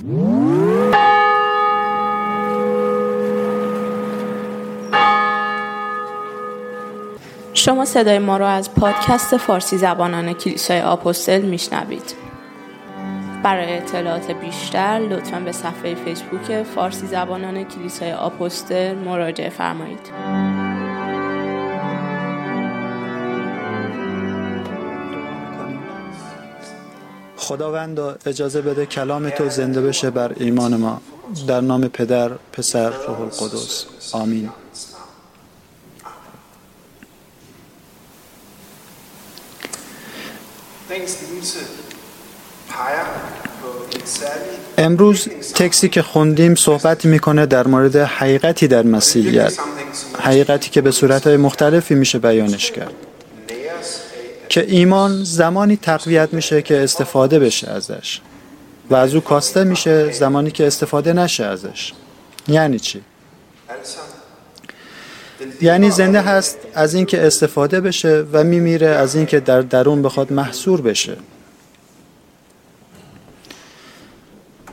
شما صدای ما را از پادکست فارسی زبانان کلیسای آپوستل میشنوید. برای اطلاعات بیشتر لطفاً به صفحه فیسبوک فارسی زبانان کلیسای آپوستل مراجعه فرمایید. خداوندا اجازه بده کلام تو زنده بشه بر ایمان ما. در نام پدر، پسر، روح القدس. آمین. امروز تکسی که خوندیم صحبت میکنه در مورد حقیقتی در مسیحیت، حقیقتی که به صورتهای مختلفی میشه بیانش کرد، که ایمان زمانی تقویت میشه که استفاده بشه ازش و از او کاسته میشه زمانی که استفاده نشه ازش. یعنی چی؟ یعنی زنده هست از این که استفاده بشه و میمیره از این که در درون بخواد محصور بشه.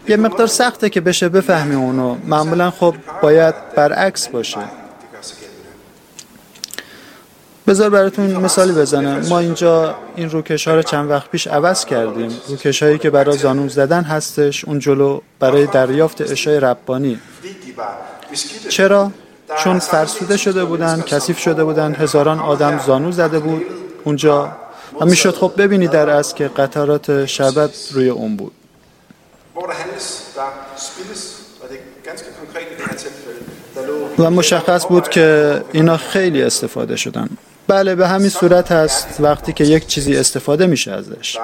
یه مقدار سخته که بشه بفهمیم اونو، معمولا خب باید برعکس باشه. بذار براتون مثالی بزنم. ما اینجا این روکش‌ها رو چند وقت پیش عوض کردیم. روکش‌هایی که برای زانو زدن هستش اون جلو، برای دریافت عشای ربانی. چرا؟ چون فرسوده شده بودن، کثیف شده بودن، هزاران آدم زانو زده بود اونجا و میشد خب ببینی در از که قطرات شبت روی اون بود. و مشخص بود که اینا خیلی استفاده شدن. بله، به همین صورت هست وقتی که یک چیزی استفاده میشه ازش.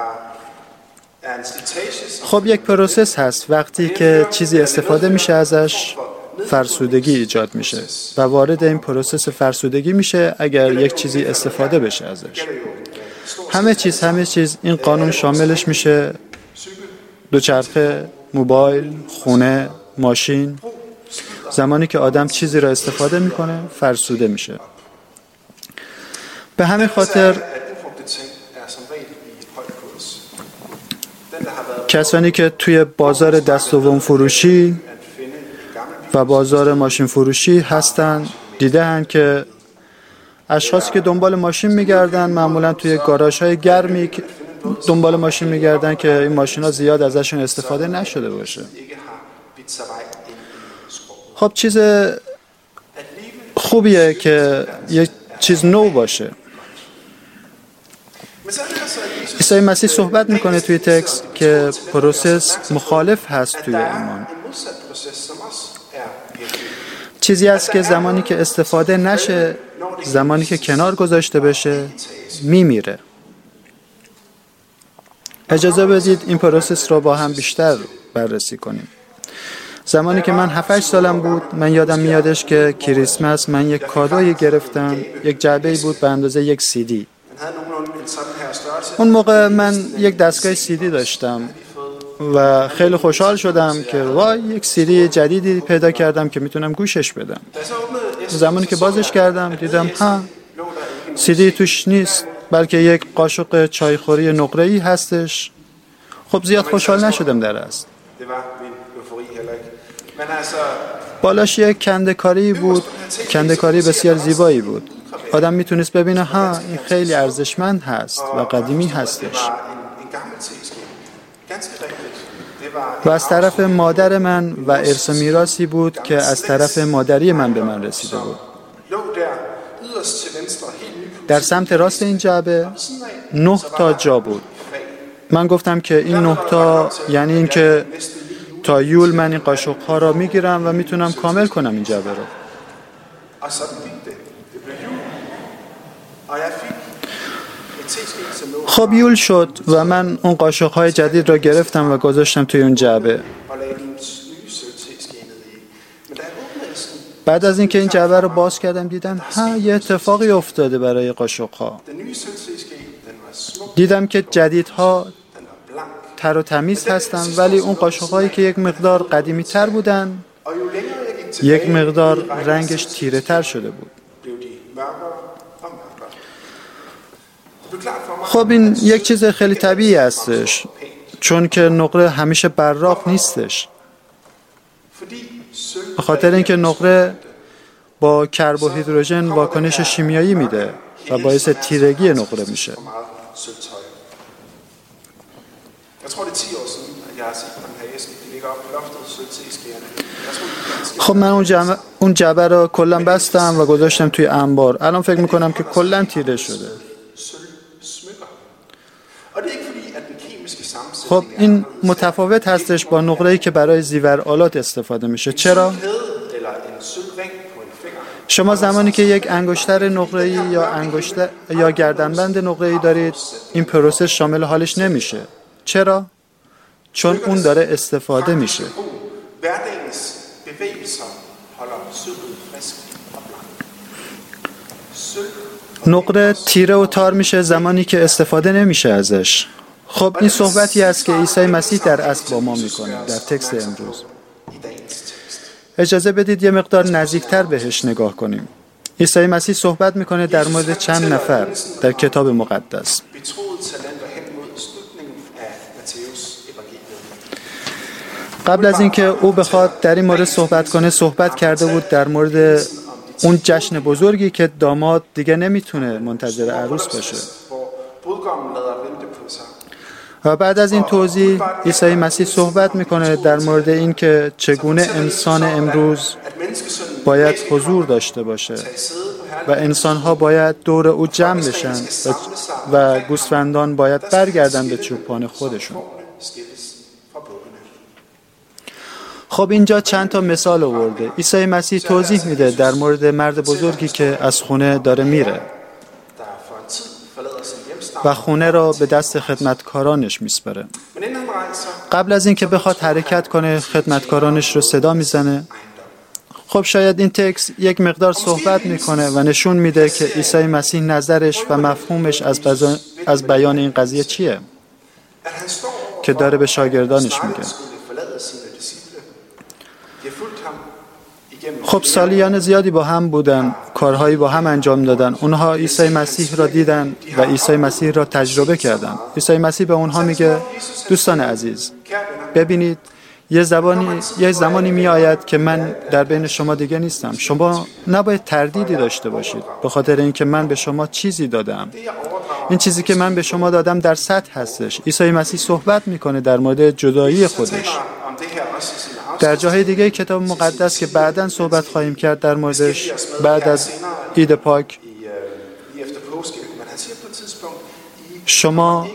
خب یک پروسس هست وقتی که چیزی استفاده میشه ازش، فرسودگی ایجاد میشه و وارد این پروسس فرسودگی میشه اگر یک چیزی استفاده بشه ازش. همه چیز این قانون شاملش میشه: دوچرخه، موبایل، خونه، ماشین. زمانی که آدم چیزی را استفاده میکنه فرسوده میشه. به همین خاطر کسانی که توی بازار دست دوم فروشی و بازار ماشین فروشی هستن دیدن که اشخاصی که دنبال ماشین میگردن معمولا توی گاراژهای گرمی دنبال ماشین میگردن که این ماشینا زیاد ازشون استفاده نشده باشه. خب چیز خوبیه که یک چیز نو باشه. عیسی مسیح صحبت میکنه توی تکست که پروسس مخالف هست توی ایمان. چیزی هست که زمانی که استفاده نشه، زمانی که کنار گذاشته بشه، میمیره. اجازه بدید این پروسس رو با هم بیشتر بررسی کنیم. زمانی که من 7-8 سالم بود، من یادم میادش که کریسمس من یک کادویی گرفتم. یک جعبه‌ای بود به اندازه یک CD. اون موقع من یک دستگاه CD داشتم و خیلی خوشحال شدم که وای یک CD جدیدی پیدا کردم که میتونم گوشش بدم. زمانی که بازش کردم دیدم ها، CD توش نیست بلکه یک قاشق چایخوری نقره‌ای هستش. خب زیاد خوشحال نشدم در اصل. بالاش یک کنده‌کاری بود، کنده‌کاری بسیار زیبایی بود. آدم میتونست ببینه ها این خیلی ارزشمند هست و قدیمی هستش. و از طرف مادر من و ارث میراثی بود که از طرف مادری من به من رسیده بود. در سمت راست این جعبه 9 تا جا بود. من گفتم که این 9 تا یعنی این که تا یول من این قاشق ها را میگیرم و میتونم کامل کنم این جعبه را. خب یول شد و من اون قاشق های جدید را گرفتم و گذاشتم توی اون جعبه. بعد از اینکه این جعبه رو باز کردم دیدم ها یه اتفاقی افتاده برای قاشق ها. دیدم که جدیدها تر و تمیز هستن ولی اون قاشق هایی که یک مقدار قدیمی تر بودن یک مقدار رنگش تیره تر شده بود. خب این یک چیز خیلی طبیعی هستش چون که نقره همیشه براق نیستش. به خاطر اینکه نقره با کربوهیدروژن واکنش شیمیایی میده و باعث تیرگی نقره میشه. خب من اون جعبه رو کلا بستم و گذاشتم توی انبار. الان فکر میکنم که کلا تیره شده. خب این متفاوت هستش با نقره‌ای که برای زیورآلات استفاده میشه. چرا؟ شما زمانی که یک انگشتر نقره‌ای یا گردنبند نقره‌ای دارید، این پروسه شامل حالش نمیشه. چرا؟ چون اون داره استفاده میشه. نقره تیره و تار میشه زمانی که استفاده نمیشه ازش. خب این صحبتی است که عیسی مسیح در اصل با ما میکنه در تکست امروز. اجازه بدید یه مقدار نزدیکتر بهش نگاه کنیم. عیسی مسیح صحبت میکنه در مورد چند نفر در کتاب مقدس. قبل از اینکه او بخواد در این مورد صحبت کنه، صحبت کرده بود در مورد اون جشن بزرگی که داماد دیگه نمیتونه منتظر عروس باشه. و بعد از این توضیح، عیسی مسیح صحبت میکنه در مورد این که چگونه انسان امروز باید حضور داشته باشه و انسانها باید دور او جمع بشن و گوسفندان باید برگردن به چوپان خودشون. خب اینجا چند تا مثال آورده. عیسی مسیح توضیح میده در مورد مرد بزرگی که از خونه داره میره و خونه را به دست خدمتکارانش میسپره. قبل از این که بخواد حرکت کنه، خدمتکارانش رو صدا میزنه. خب شاید این تکست یک مقدار صحبت میکنه و نشون میده که عیسی مسیح نظرش و مفهومش از بیان این قضیه چیه که داره به شاگردانش میگه. خب سالیان زیادی با هم بودن، کارهایی با هم انجام دادن. اونها عیسی مسیح را دیدن و عیسی مسیح را تجربه کردن. عیسی مسیح به اونها میگه دوستان عزیز، ببینید یه زمانی میآید که من در بین شما دیگه نیستم. شما نباید تردیدی داشته باشید به خاطر اینکه من به شما چیزی دادم. این چیزی که من به شما دادم در سطح هستش. عیسی مسیح صحبت میکنه در مورد جدایی خودش. در جاهای دیگه کتاب مقدس که بعداً صحبت خواهیم کرد در موردش بعد از عید پاک، شما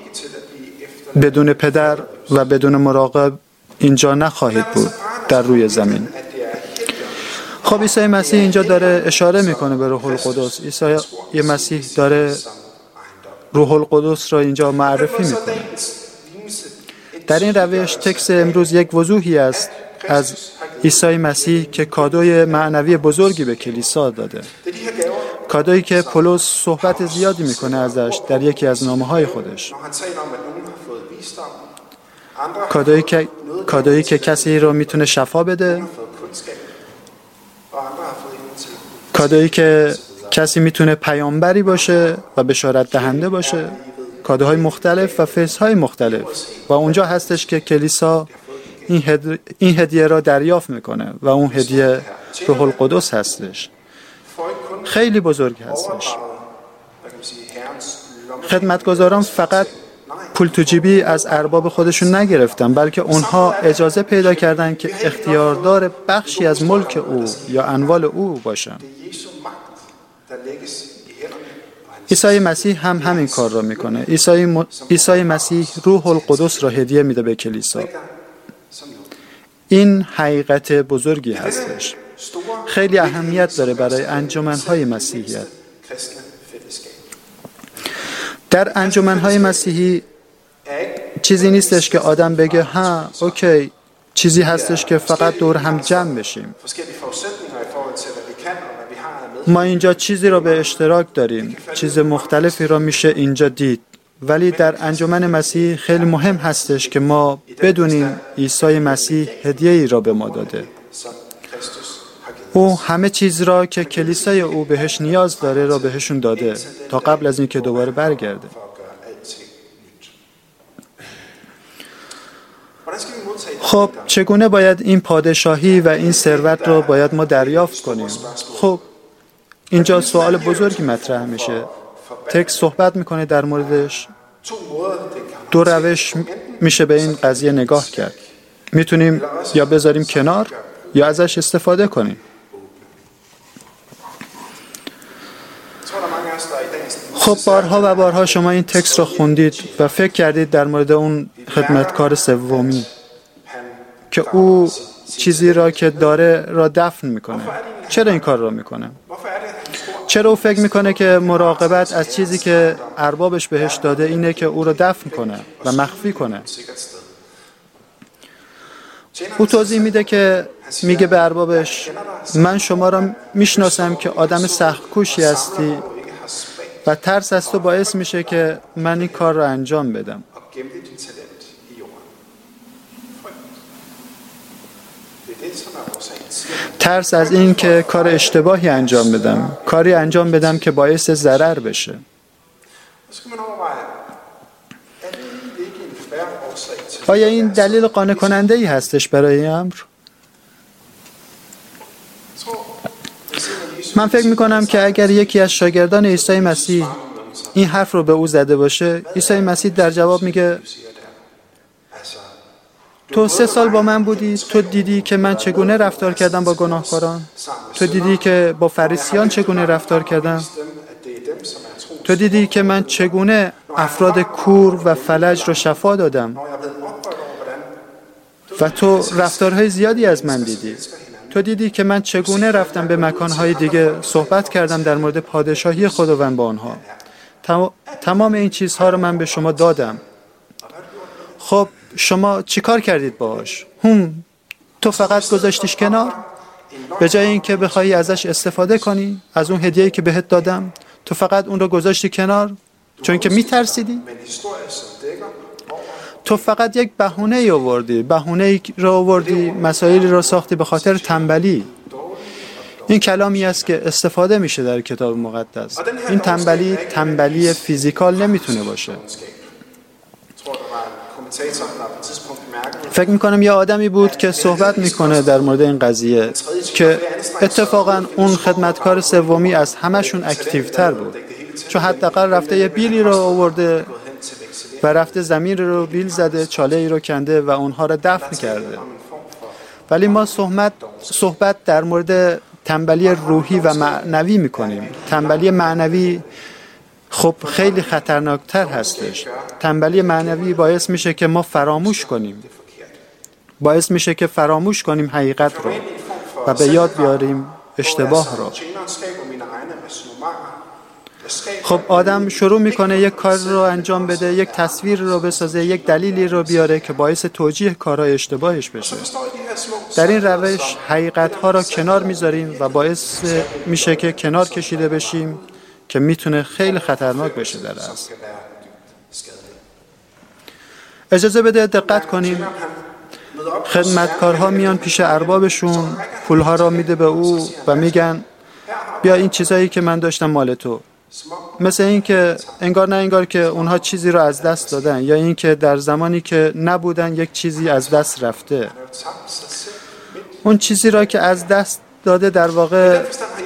بدون پدر و بدون مراقب اینجا نخواهید بود در روی زمین. خب عیسی مسیح اینجا داره اشاره میکنه به روح القدس. عیسی مسیح داره روح القدس را اینجا معرفی میکنه. در این روش تکست امروز یک وضوحی است از عیسی مسیح که کادوی معنوی بزرگی به کلیسا داده. کادویی که پولس صحبت زیادی میکنه ازش در یکی از نامه‌های خودش. کادویی که کسی رو میتونه شفا بده. کادویی که کسی میتونه پیامبری باشه و بشارت دهنده باشه. کادوهای مختلف و فیض‌های مختلف. و اونجا هستش که کلیسا این هدیه را دریافت میکنه و اون هدیه روح القدس هستش. خیلی بزرگ هستش. خدمتگزاران فقط پول تو جیبی از ارباب خودشون نگرفتن، بلکه اونها اجازه پیدا کردن که اختیاردار بخشی از ملک او یا اموال او باشن. عیسی مسیح هم همین کار را میکنه. عیسی مسیح روح القدس را هدیه میده به کلیسا. این حقیقت بزرگی هستش. خیلی اهمیت داره برای انجمن‌های مسیحیت. در انجمن‌های مسیحی چیزی نیستش که آدم بگه ها اوکی، چیزی هستش که فقط دور هم جمع بشیم. ما اینجا چیزی را به اشتراک داریم، چیز مختلفی را میشه اینجا دید. ولی در انجمن مسیح خیلی مهم هستش که ما بدونیم عیسی مسیح هدیه‌ای را به ما داده. او همه چیز را که کلیسای او بهش نیاز داره را بهشون داده تا قبل از اینکه دوباره برگرده. خب چگونه باید این پادشاهی و این ثروت رو باید ما دریافت کنیم؟ خب اینجا سوال بزرگی مطرح میشه. تکست صحبت میکنه در موردش. دو روش میشه به این قضیه نگاه کرد. میتونیم یا بذاریم کنار یا ازش استفاده کنیم. خب بارها و بارها شما این تکست رو خوندید و فکر کردید در مورد اون خدمتکار سومی که او چیزی را که داره را دفن میکنه. چرا این کار را میکنه؟ چرا او فکر میکنه که مراقبت از چیزی که اربابش بهش داده اینه که او را دفن کنه و مخفی کنه؟ او توضیح میده که میگه به اربابش من شما را میشناسم که آدم سخت‌کوشی هستی و ترس از تو باعث میشه که من این کار را انجام بدم. ترس از این که کار اشتباهی انجام بدم، کاری انجام بدم که باعث ضرر بشه. آیا این دلیل قانع کننده‌ای هستش برای امر؟ من فکر میکنم که اگر یکی از شاگردان عیسی مسیح این حرف رو به او زده باشه، عیسی مسیح در جواب میگه تو 3 سال با من بودی، تو دیدی که من چگونه رفتار کردم با گناهکاران، تو دیدی که با فریسیان چگونه رفتار کردم، تو دیدی که من چگونه افراد کور و فلج رو شفا دادم و تو رفتارهای زیادی از من دیدی، تو دیدی که من چگونه رفتم به مکانهای دیگه صحبت کردم در مورد پادشاهی خداوند با آنها، تمام این چیزها رو من به شما دادم. خب شما چی کار کردید باش؟ تو فقط گذاشتیش کنار؟ به جای اینکه بخوایی ازش استفاده کنی، از اون هدیه‌ای که بهت دادم، تو فقط اون رو گذاشتی کنار چون که میترسیدی؟ تو فقط یک بهونه‌ای آوردی، بهونه‌ای را آوردی، مسائلی را ساختی به خاطر تنبلی. این کلامی است که استفاده میشه در کتاب مقدس. این تنبلی فیزیکال نمیتونه باشه. فکر میکنم یه آدمی بود که صحبت میکنه در مورد این قضیه که اتفاقا اون خدمتکار سومی از همشون اکتیوتر بود، چون حداقل رفته یه بیلی رو آورده و رفته زمین رو بیل زده، چاله ای رو کنده و اونها رو دفن کرده. ولی ما صحبت در مورد تنبلی روحی و معنوی میکنیم. تنبلی معنوی خب خیلی خطرناکتر هستش. تنبلی معنوی باعث میشه که ما فراموش کنیم. باعث میشه که فراموش کنیم حقیقت رو و به یاد بیاریم اشتباه رو. خب آدم شروع میکنه یک کار رو انجام بده، یک تصویر رو بسازه، یک دلیلی رو بیاره که باعث توجیه کارهای اشتباهش بشه. در این روش حقیقتها رو کنار میذاریم و باعث میشه که کنار کشیده بشیم که میتونه خیلی خطرناک بشه در اصل. اجازه بده دقت کنیم. خدمتکارها میان پیش اربابشون، پولها را میده به او و میگن بیا این چیزایی که من داشتم مال تو. مثل این که انگار نه انگار که اونها چیزی را از دست دادن یا این که در زمانی که نبودن یک چیزی از دست رفته. اون چیزی را که از دست داده در واقع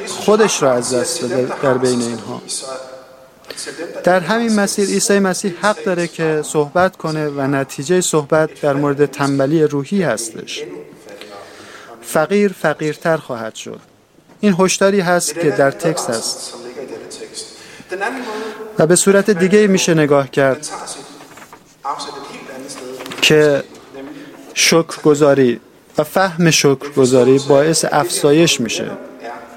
خودش را از دست داده در بین اینها. در همین مسیر عیسی مسیح حق داره که صحبت کنه و نتیجه صحبت در مورد تنبلی روحی هستش. فقیر فقیرتر خواهد شد. این هشداری هست که در تکست هست و به صورت دیگه میشه نگاه کرد که شکرگزاری و فهم شکرگزاری باعث افزایش میشه،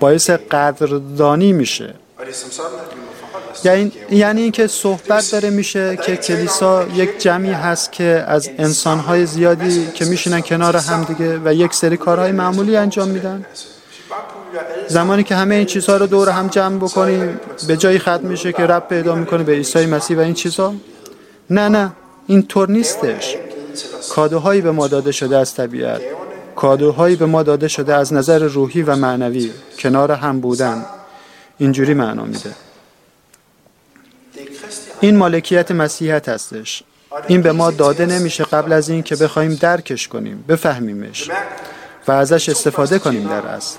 باعث قدردانی میشه. یعنی اینکه صحبت داره میشه که کلیسا یک جمعی هست که از انسانهای زیادی که میشینن کنار هم دیگه و یک سری کارهای معمولی انجام میدن. زمانی که همه این چیزها رو دور هم جمع بکنیم به جایی ختم میشه که رب پیدا میکنه به عیسی مسیح و این چیزها. نه اینطور نیستش. کادوهایی به ما داده شده از طبیعت، کادوهایی به ما داده شده از نظر روحی و معنوی، کنار هم بودن اینجوری معنا میده. این مالکیت مسیحیت هستش. این به ما داده نمیشه قبل از این که بخوایم درکش کنیم، بفهمیمش و ازش استفاده کنیم در اصل.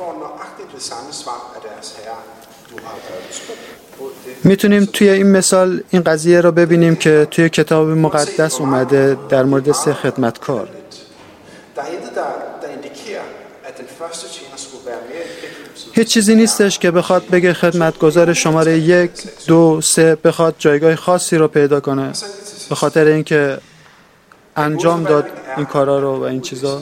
میتونیم توی این مثال این قضیه رو ببینیم که توی کتاب مقدس اومده در مورد سه خدمتکار. هیچ چیزی نیستش که بخواد بگه خدمتگزار شماره 1، 2، 3 بخواد جایگاه خاصی رو پیدا کنه به خاطر اینکه انجام داد این کارا رو و این چیزا.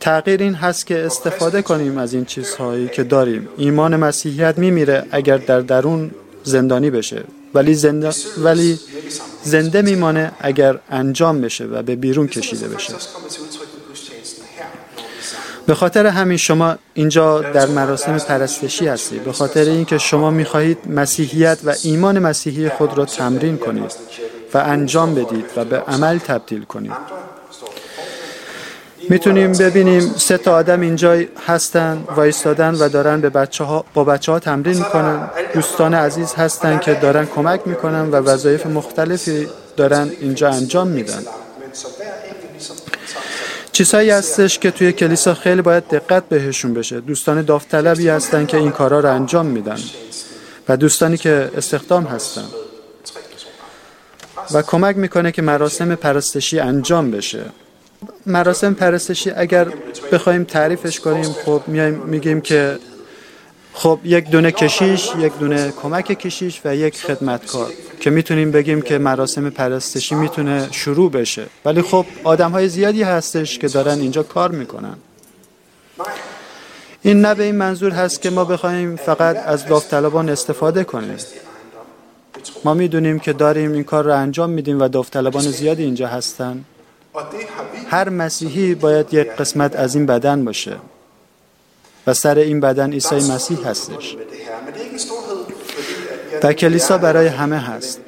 تغییر این هست که استفاده کنیم از این چیزهایی که داریم. ایمان مسیحیت میمیره اگر در درون زندانی بشه، ولی زنده میمانه اگر انجام بشه و به بیرون کشیده بشه. به خاطر همین شما اینجا در مراسم پرستشی هستی، به خاطر اینکه شما میخواهید مسیحیت و ایمان مسیحی خود را تمرین کنید و انجام بدید و به عمل تبدیل کنید. میتونیم ببینیم 3 آدم اینجا هستن، وایستادن و دارن با بچه‌ها تمرین میکنن. دوستان عزیز هستن که دارن کمک میکنن و وظایف مختلفی دارن اینجا انجام میدن. چیزهایی هستش که توی کلیسا خیلی باید دقت بهشون بشه. دوستان داوطلبی هستن که این کارا رو انجام میدن و دوستانی که استخدام هستن و کمک میکنه که مراسم پرستشی انجام بشه. مراسم پرستشی اگر بخوایم تعریفش کنیم، خب میگیم که خب 1 دونه کشیش، 1 دونه کمک کشیش و 1 خدمتکار که میتونیم بگیم که مراسم پرستشی میتونه شروع بشه. ولی خب آدم‌های زیادی هستش که دارن اینجا کار میکنن. این نه به این منظور هست که ما بخوایم فقط از داوطلبان استفاده کنیم. ما میدونیم که داریم این کار رو انجام میدیم و داوطلبان زیادی اینجا هستن. هر مسیحی باید 1 قسمت از این بدن باشه و سر این بدن عیسی مسیح هستش. و کلیسا برای همه هست.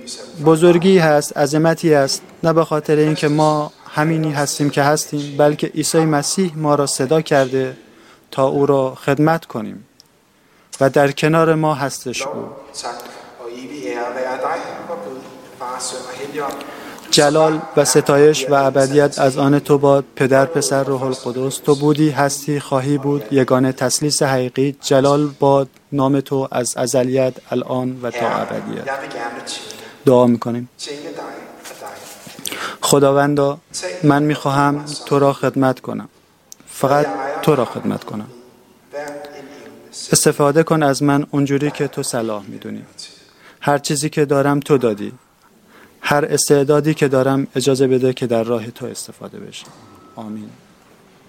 بزرگی هست، عظمتی هست، نه به خاطر اینکه ما همینی هستیم که هستیم، بلکه عیسی مسیح ما را صدا کرده تا او را خدمت کنیم و در کنار ما هستش او. جلال و ستایش و ابدیت از آن تو باد، پدر، پسر، روح القدس. تو بودی، هستی، خواهی بود، یگانه تثلیث حقیقی. جلال باد نام تو از ازلیت، الان و تا ابدیت. دعا میکنیم. خداوندا، من میخواهم تو را خدمت کنم، فقط تو را خدمت کنم. استفاده کن از من اونجوری که تو صلاح میدونی. هر چیزی که دارم تو دادی، هر استعدادی که دارم اجازه بده که در راه تو استفاده بشه. آمین.